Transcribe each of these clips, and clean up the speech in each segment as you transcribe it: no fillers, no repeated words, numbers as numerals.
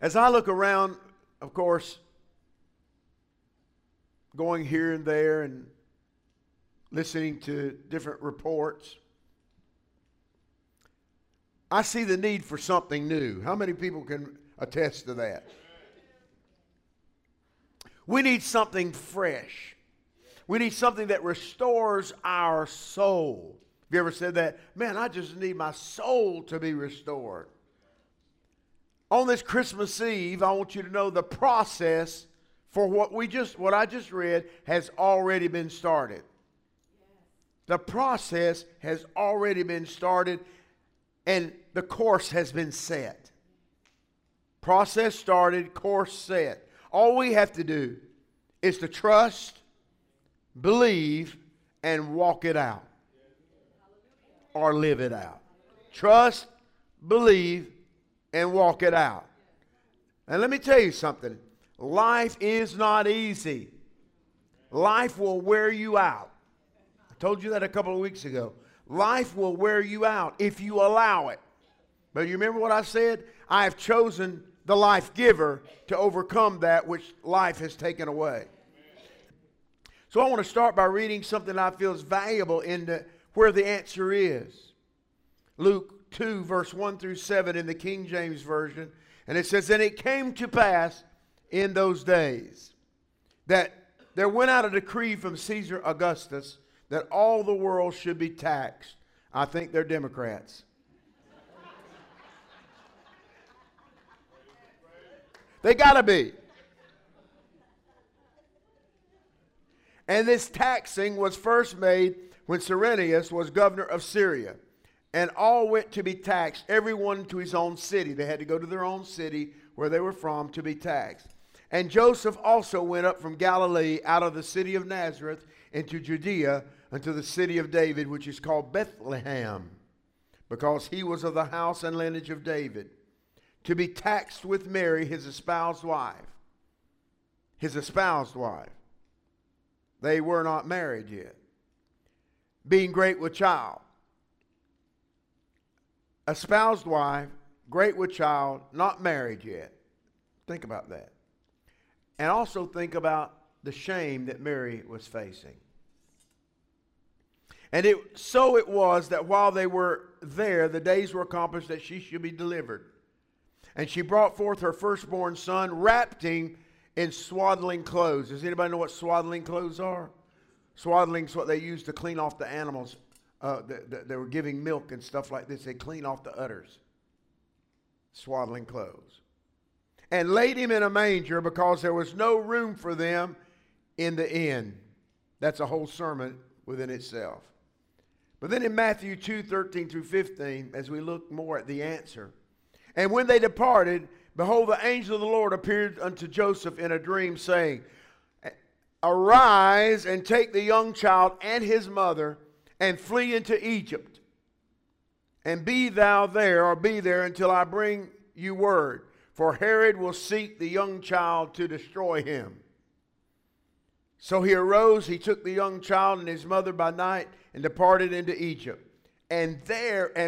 As I look around, of course, going here and there and listening to different reports, I see the need for something new. How many people can attest to that? We need something fresh. We need something that restores our soul. Have you ever said that? Man, I just need my soul to be restored. On this Christmas Eve, I want you to know the process for what I just read has already been started. The process has already been started and the course has been set. Process started, course set. All we have to do is to trust, believe, and walk it out or live it out. Trust, believe, and walk it out. And let me tell you something. Life is not easy. Life will wear you out. I told you that a couple of weeks ago. Life will wear you out if you allow it. But you remember what I said? I have chosen the life giver to overcome that which life has taken away. So I want to start by reading something I feel is valuable in where the answer is. Luke 2 verse 1 through 7 in the King James Version, and it says, "And it came to pass in those days that there went out a decree from Caesar Augustus that all the world should be taxed." I think they're Democrats. They gotta be. "And this taxing was first made when Serenius was governor of Syria. And all went to be taxed, everyone to his own city." They had to go to their own city where they were from to be taxed. "And Joseph also went up from Galilee out of the city of Nazareth into Judea unto the city of David, which is called Bethlehem, because he was of the house and lineage of David, to be taxed with Mary, his espoused wife." His espoused wife. They were not married yet. "Being great with child." Espoused wife, great with child, not married yet. Think about that. And also think about the shame that Mary was facing. "And so it was that while they were there, the days were accomplished that she should be delivered. And she brought forth her firstborn son, wrapped him in swaddling clothes." Does anybody know what swaddling clothes are? Swaddling is what they used to clean off the animals. They were giving milk and stuff like this. They clean off the udders. Swaddling clothes. "And laid him in a manger because there was no room for them in the inn." That's a whole sermon within itself. But then in Matthew 2:13 through 15, as we look more at the answer. "And when they departed, behold, the angel of the Lord appeared unto Joseph in a dream, saying, Arise and take the young child and his mother, and flee into Egypt, and be there until I bring you word. For Herod will seek the young child to destroy him. So he arose, he took the young child and his mother by night, and departed into Egypt, and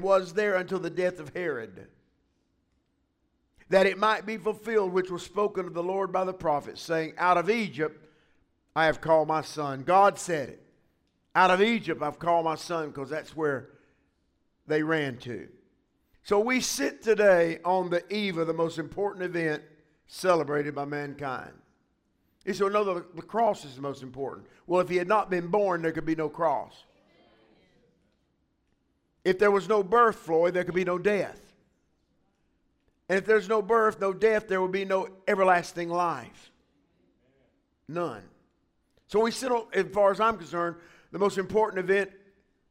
was there until the death of Herod, that it might be fulfilled which was spoken of the Lord by the prophet, saying, Out of Egypt I have called my son." God said it. Out of Egypt I've called my son, because that's where they ran to. So we sit today on the eve of the most important event celebrated by mankind. You say, no, the cross is the most important. Well, if he had not been born, there could be no cross. If there was no birth, Floyd, there could be no death. And if there's no birth, no death, there will be no everlasting life. None. So we sit on, as far as I'm concerned, the most important event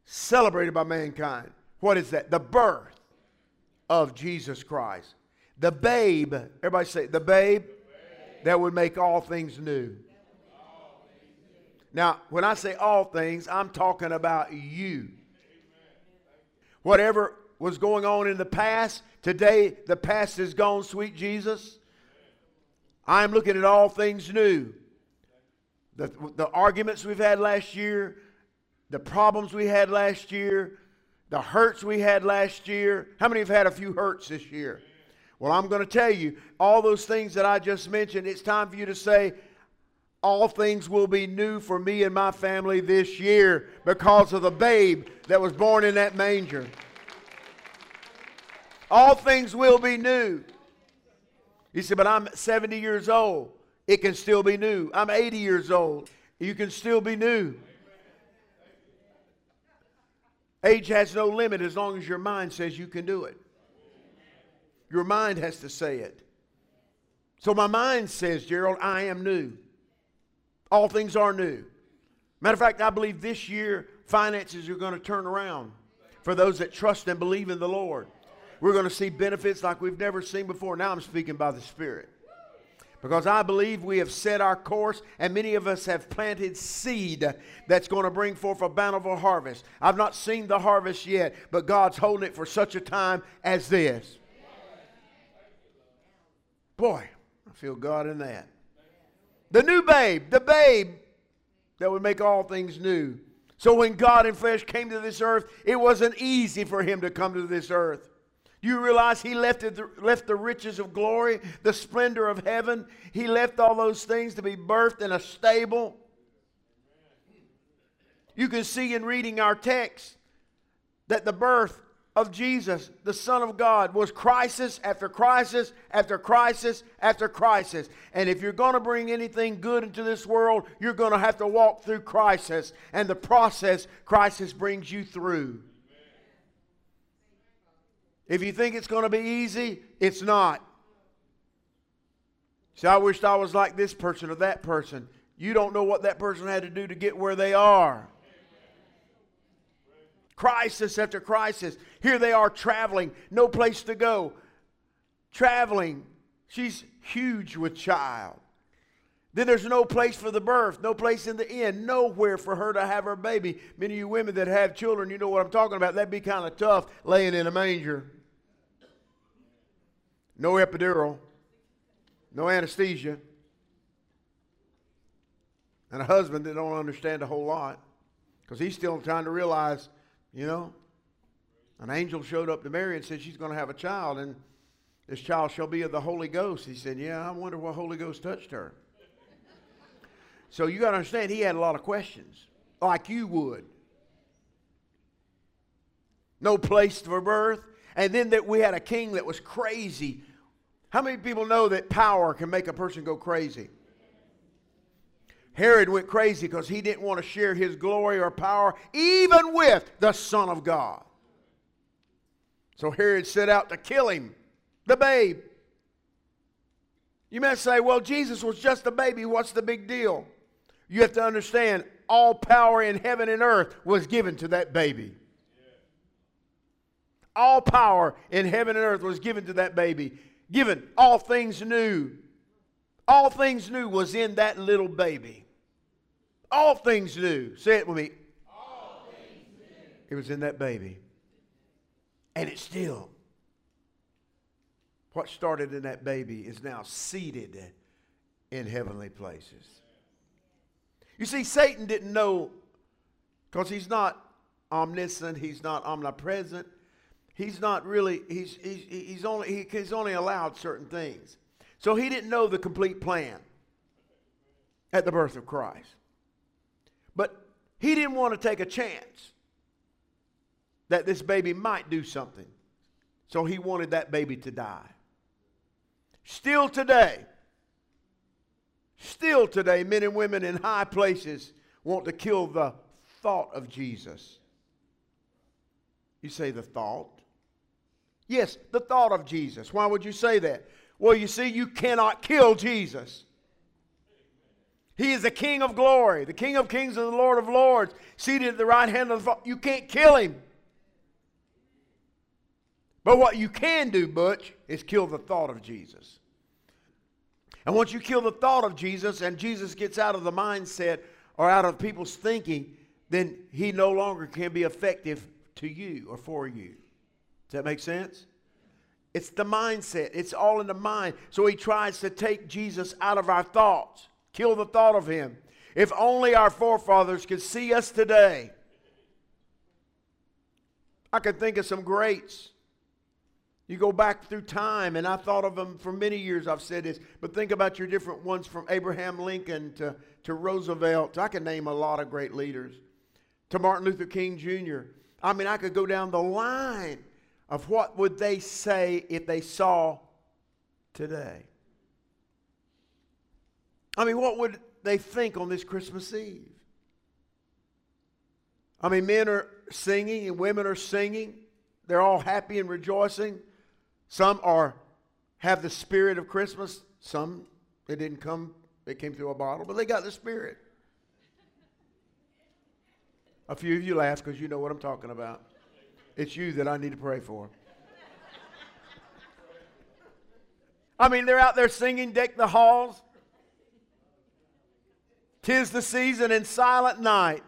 celebrated by mankind. What is that? The birth of Jesus Christ. The babe, everybody say, the babe that would make all things new. Now, when I say all things, I'm talking about you. Whatever was going on in the past, today the past is gone, sweet Jesus. I'm looking at all things new. The arguments we've had last year, the problems we had last year, the hurts we had last year. How many have had a few hurts this year? Well, I'm going to tell you, all those things that I just mentioned, it's time for you to say, all things will be new for me and my family this year because of the babe that was born in that manger. All things will be new. You say, but I'm 70 years old. It can still be new. I'm 80 years old. You can still be new. Age has no limit as long as your mind says you can do it. Your mind has to say it. So my mind says, Gerald, I am new. All things are new. Matter of fact, I believe this year finances are going to turn around for those that trust and believe in the Lord. We're going to see benefits like we've never seen before. Now I'm speaking by the Spirit. Because I believe we have set our course, and many of us have planted seed that's going to bring forth a bountiful harvest. I've not seen the harvest yet, but God's holding it for such a time as this. Boy, I feel God in that. The new babe, the babe that would make all things new. So when God in flesh came to this earth, it wasn't easy for him to come to this earth. You realize he left the riches of glory, the splendor of heaven. He left all those things to be birthed in a stable. You can see in reading our text that the birth of Jesus, the Son of God, was crisis after crisis after crisis after crisis. And if you're going to bring anything good into this world, you're going to have to walk through crisis. And the process, crisis brings you through. If you think it's going to be easy, it's not. See, I wished I was like this person or that person. You don't know what that person had to do to get where they are. Crisis after crisis. Here they are traveling, no place to go. Traveling. She's huge with child. Then there's no place for the birth, no place in the end, nowhere for her to have her baby. Many of you women that have children, you know what I'm talking about. That'd be kind of tough, laying in a manger. No epidural, no anesthesia, and a husband that don't understand a whole lot because he's still trying to realize, you know, an angel showed up to Mary and said she's going to have a child, and this child shall be of the Holy Ghost. He said, yeah, I wonder what Holy Ghost touched her. So you got to understand, he had a lot of questions, like you would. No place for birth. And then that we had a king that was crazy. How many people know that power can make a person go crazy? Herod went crazy because he didn't want to share his glory or power, even with the Son of God. So Herod set out to kill him, the babe. You might say, well, Jesus was just a baby. What's the big deal? You have to understand, all power in heaven and earth was given to that baby. All power in heaven and earth was given to that baby. Given all things new. All things new was in that little baby. All things new. Say it with me. All things new. It was in that baby. And it's still. What started in that baby is now seated in heavenly places. You see, Satan didn't know, because he's not omniscient, he's not omnipresent, he's not really, he's only allowed certain things. So he didn't know the complete plan at the birth of Christ. But he didn't want to take a chance that this baby might do something. So he wanted that baby to die. Still today, men and women in high places want to kill the thought of Jesus. You say the thought? Yes, the thought of Jesus. Why would you say that? Well, you see, you cannot kill Jesus. He is the King of glory, the King of kings and the Lord of lords, seated at the right hand of the Father. You can't kill him. But what you can do, Butch, is kill the thought of Jesus. And once you kill the thought of Jesus and Jesus gets out of the mindset or out of people's thinking, then he no longer can be effective to you or for you. Does that make sense? It's the mindset. It's all in the mind. So he tries to take Jesus out of our thoughts, kill the thought of him. If only our forefathers could see us today. I can think of some greats. You go back through time, and I thought of them for many years. I've said this, but think about your different ones from Abraham Lincoln to Roosevelt. I can name a lot of great leaders. To Martin Luther King Jr. I mean, I could go down the line of what would they say if they saw today. I mean, what would they think on this Christmas Eve? I mean, men are singing and women are singing. They're all happy and rejoicing. Some have the spirit of Christmas. Some, it didn't come, it came through a bottle, but they got the spirit. A few of you laugh because you know what I'm talking about. It's you that I need to pray for. I mean, they're out there singing Deck the Halls. "'Tis the season and silent night."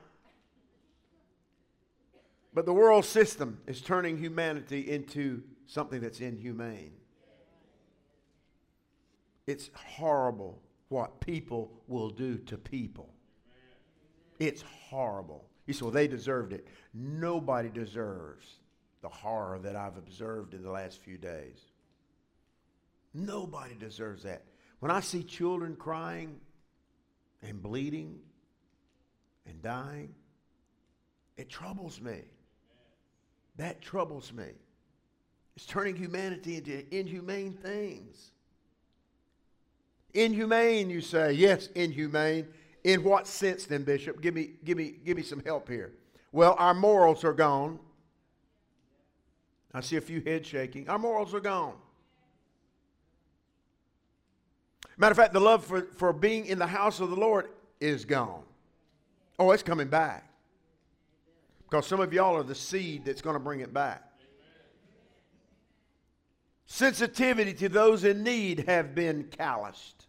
But the world system is turning humanity into something that's inhumane. It's horrible what people will do to people. It's horrible. You say, well, they deserved it. Nobody deserves the horror that I've observed in the last few days. Nobody deserves that. When I see children crying and bleeding and dying, it troubles me. That troubles me. It's turning humanity into inhumane things. Inhumane, you say. Yes, inhumane. In what sense then, Bishop? Give me some help here. Well, our morals are gone. I see a few heads shaking. Our morals are gone. Matter of fact, the love for being in the house of the Lord is gone. Oh, it's coming back. Because some of y'all are the seed that's going to bring it back. Sensitivity to those in need have been calloused.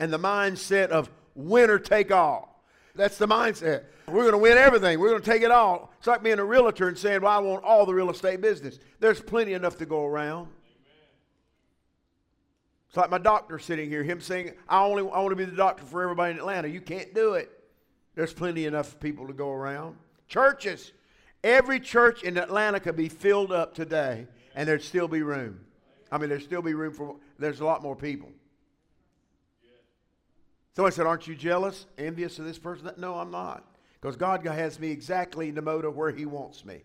And the mindset of win or take all. That's the mindset. We're going to win everything. We're going to take it all. It's like being a realtor and saying, well, I want all the real estate business. There's plenty enough to go around. It's like my doctor sitting here, him saying, I want to be the doctor for everybody in Atlanta. You can't do it. There's plenty enough people to go around. Churches. Every church in Atlanta could be filled up today, and there'd still be room. I mean, there'd still be room for, there's a lot more people. Somebody said, aren't you jealous, envious of this person? No, I'm not. Because God has me exactly in the mode of where He wants me.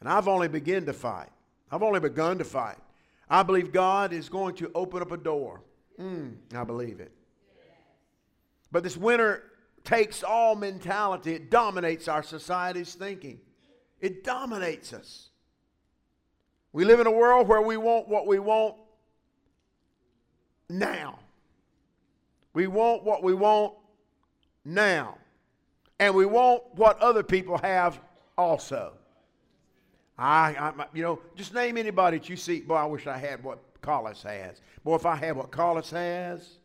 And I've only begun to fight. I've only begun to fight. I believe God is going to open up a door. I believe it. But this winner takes all mentality. It dominates our society's thinking. It dominates us. We live in a world where we want what we want now. We want what we want now. And we want what other people have also. You know, just name anybody that you see. Boy, I wish I had what Collis has. Boy, if I had what Collis has.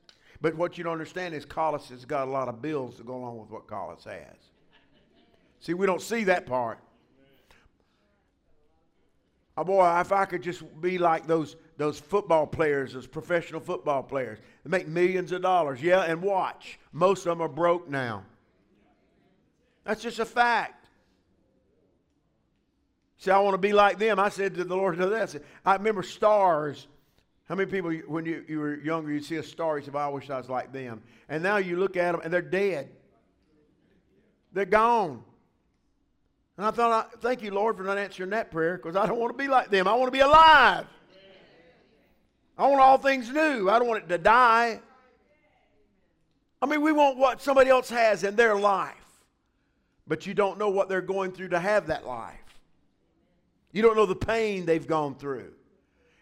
But what you don't understand is Collis has got a lot of bills to go along with what Collis has. See, we don't see that part. Oh boy, if I could just be like those football players, those professional football players. They make millions of dollars. Yeah, and watch. Most of them are broke now. That's just a fact. See, I want to be like them. I said to the Lord, I remember stars. How many people, when you were younger, you'd see a star, you said, well, I wish I was like them. And now you look at them, and they're dead. They're gone. And I thought, thank you, Lord, for not answering that prayer, because I don't want to be like them. I want to be alive. I want all things new. I don't want it to die. I mean, we want what somebody else has in their life. But you don't know what they're going through to have that life. You don't know the pain they've gone through.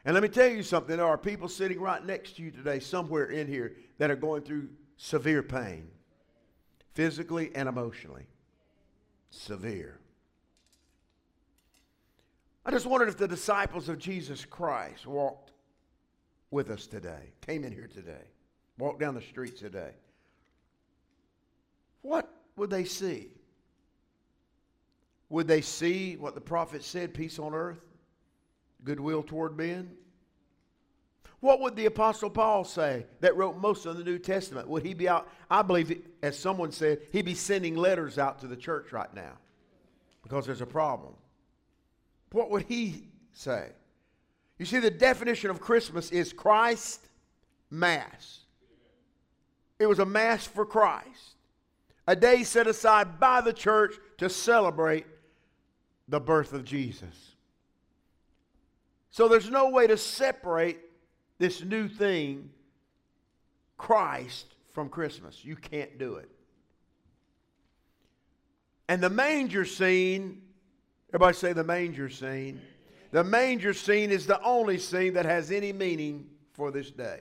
And let me tell you something, there are people sitting right next to you today, somewhere in here, that are going through severe pain, physically and emotionally. Severe. I just wondered if the disciples of Jesus Christ walked with us today, came in here today, walked down the street today. What would they see? Would they see what the prophet said, peace on earth? Goodwill toward men? What would the Apostle Paul say that wrote most of the New Testament? Would he be out? I believe, as someone said, he'd be sending letters out to the church right now because there's a problem. What would he say? You see, the definition of Christmas is Christ Mass. It was a Mass for Christ, a day set aside by the church to celebrate the birth of Jesus. So there's no way to separate this new thing, Christ, from Christmas. You can't do it. And the manger scene, everybody say the manger scene. The manger scene is the only scene that has any meaning for this day.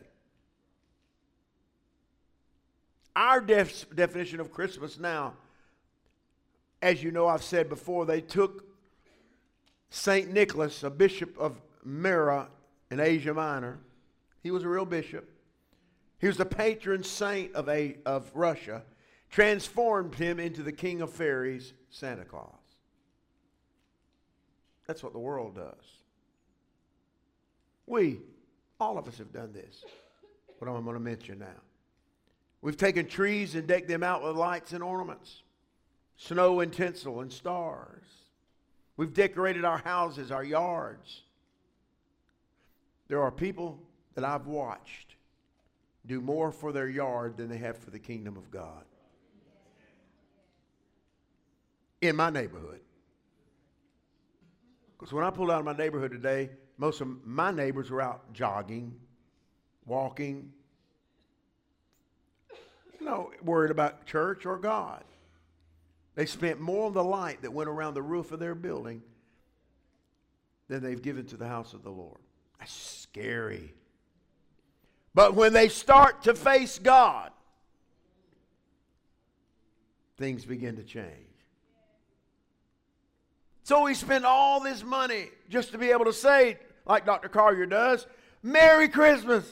Our definition of Christmas now, as you know, I've said before, they took St. Nicholas, a bishop of Myra in Asia Minor. He was a real bishop. He was the patron saint of Russia. Transformed him into the king of fairies, Santa Claus. That's what the world does. We, all of us, have done this. What I'm going to mention now. We've taken trees and decked them out with lights and ornaments, snow and tinsel and stars. We've decorated our houses, our yards. There are people that I've watched do more for their yard than they have for the kingdom of God. In my neighborhood. Because when I pulled out of my neighborhood today, most of my neighbors were out jogging, walking, no worried about church or God. They spent more on the light that went around the roof of their building than they've given to the house of the Lord. That's scary. But when they start to face God, things begin to change. So we spend all this money just to be able to say, like Dr. Cargill does, Merry Christmas.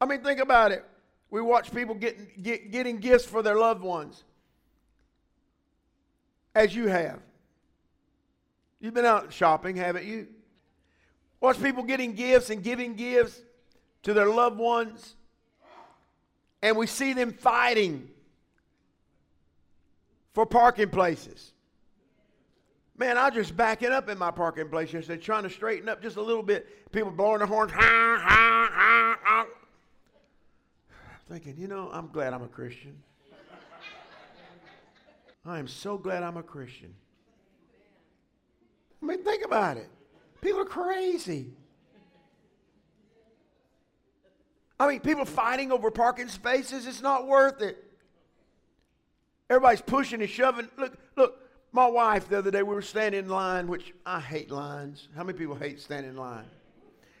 I mean, think about it. We watch people getting gifts for their loved ones. As you have. You've been out shopping, haven't you? Watch people getting gifts and giving gifts to their loved ones. And we see them fighting for parking places. Man, I was just backing up in my parking place yesterday, trying to straighten up just a little bit. People blowing their horns. Thinking, you know, I'm glad I'm a Christian. I am so glad I'm a Christian. I mean, think about it. People are crazy. I mean, people fighting over parking spaces, it's not worth it. Everybody's pushing and shoving. Look. My wife, the other day, we were standing in line, which I hate lines. How many people hate standing in line?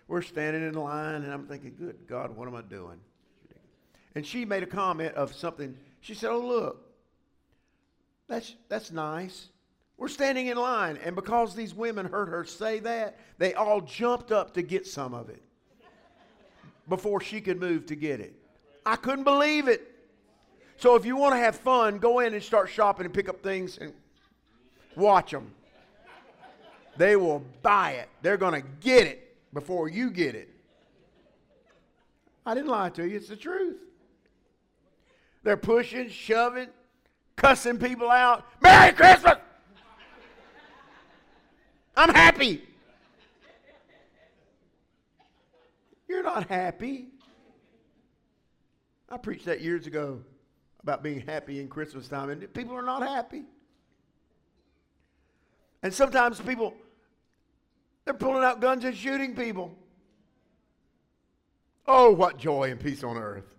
We're standing in line, and I'm thinking, good God, what am I doing? And she made a comment of something. She said, oh, look, that's nice. We're standing in line, and because these women heard her say that, they all jumped up to get some of it before she could move to get it. I couldn't believe it. So if you want to have fun, go in and start shopping and pick up things and watch them. They will buy it. They're going to get it before you get it. I didn't lie to you. It's the truth. They're pushing, shoving, cussing people out. Merry Christmas! I'm happy. You're not happy. I preached that years ago about being happy in Christmas time, and people are not happy. And sometimes people, they're pulling out guns and shooting people. Oh, what joy and peace on earth.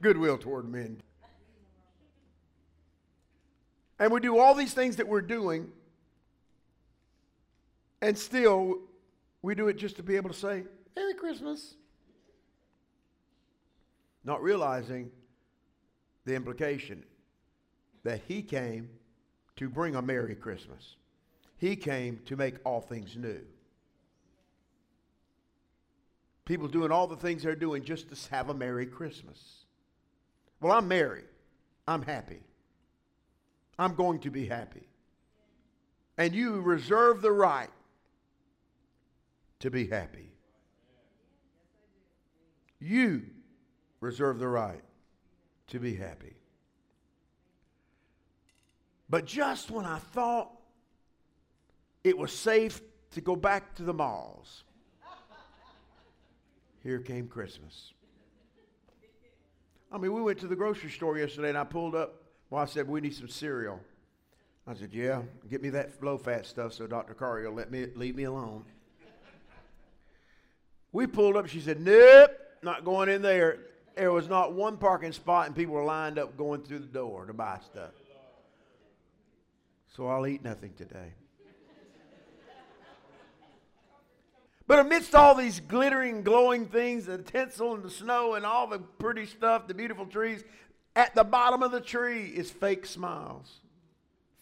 Goodwill toward men. And we do all these things that we're doing, and still we do it just to be able to say, Merry Christmas. Not realizing the implication that he came to bring a Merry Christmas. He came to make all things new. People doing all the things they're doing just to have a Merry Christmas. Well, I'm merry. I'm happy. I'm going to be happy. And you reserve the right to be happy. You reserve the right to be happy. But just when I thought it was safe to go back to the malls. Here came Christmas. I mean, we went to the grocery store yesterday, and I pulled up. Well, I said, we need some cereal. I said, yeah, get me that low-fat stuff so Dr. Cargill will leave me alone. We pulled up. She said, nope, not going in there. There was not one parking spot, and people were lined up going through the door to buy stuff. So I'll eat nothing today. But amidst all these glittering, glowing things, the tinsel and the snow and all the pretty stuff, the beautiful trees, at the bottom of the tree is fake smiles,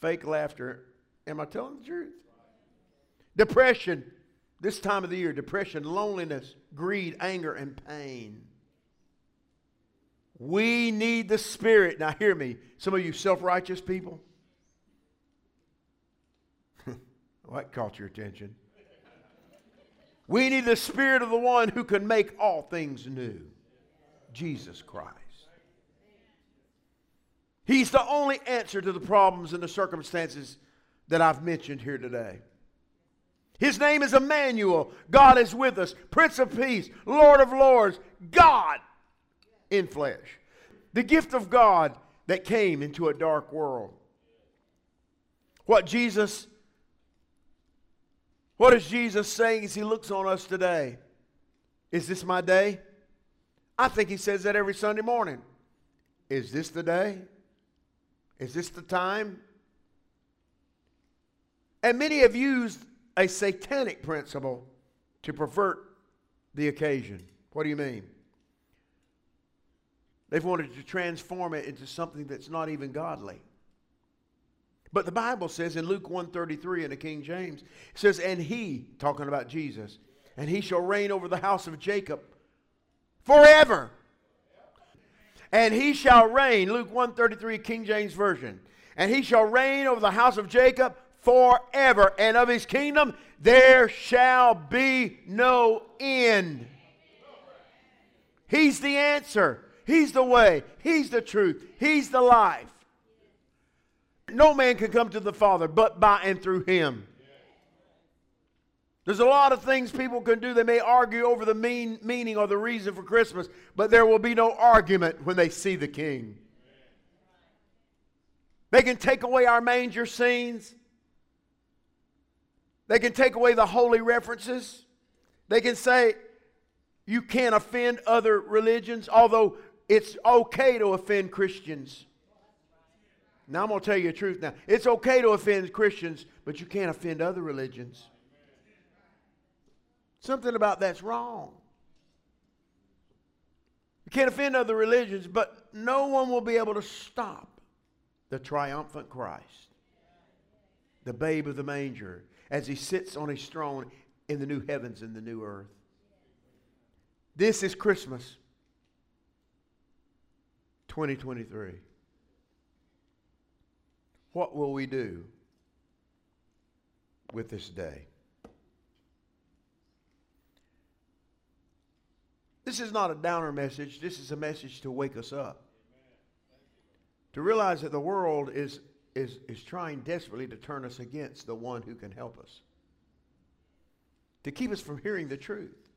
fake laughter. Am I telling the truth? Depression. This time of the year, depression, loneliness, greed, anger, and pain. We need the Spirit. Now hear me, some of you self-righteous people. Well, that caught your attention. We need the Spirit of the one who can make all things new, Jesus Christ. He's the only answer to the problems and the circumstances that I've mentioned here today. His name is Emmanuel. God is with us. Prince of Peace, Lord of Lords, God in flesh. The gift of God that came into a dark world. What is Jesus saying as he looks on us today? Is this my day? I think he says that every Sunday morning. Is this the day? Is this the time? And many have used a satanic principle to pervert the occasion. What do you mean? They've wanted to transform it into something that's not even godly. But the Bible says in Luke 1:33 in the King James, it says, and he, talking about Jesus, and he shall reign over the house of Jacob forever. And he shall reign, Luke 1:33, King James Version, and he shall reign over the house of Jacob forever, and of his kingdom there shall be no end. He's the answer. He's the way. He's the truth. He's the life. No man can come to the Father but by and through him. There's a lot of things people can do. They may argue over the meaning or the reason for Christmas, but there will be no argument when they see the King. They can take away our manger scenes. They can take away the holy references. They can say you can't offend other religions, although it's okay to offend Christians. Now I'm going to tell you the truth now. It's okay to offend Christians, but you can't offend other religions. Something about that's wrong. You can't offend other religions, but no one will be able to stop the triumphant Christ, the babe of the manger, as he sits on his throne in the new heavens and the new earth. This is Christmas 2023. What will we do with this day? This is not a downer message. This is a message to wake us up. To realize that the world is trying desperately to turn us against the one who can help us. To keep us from hearing the truth.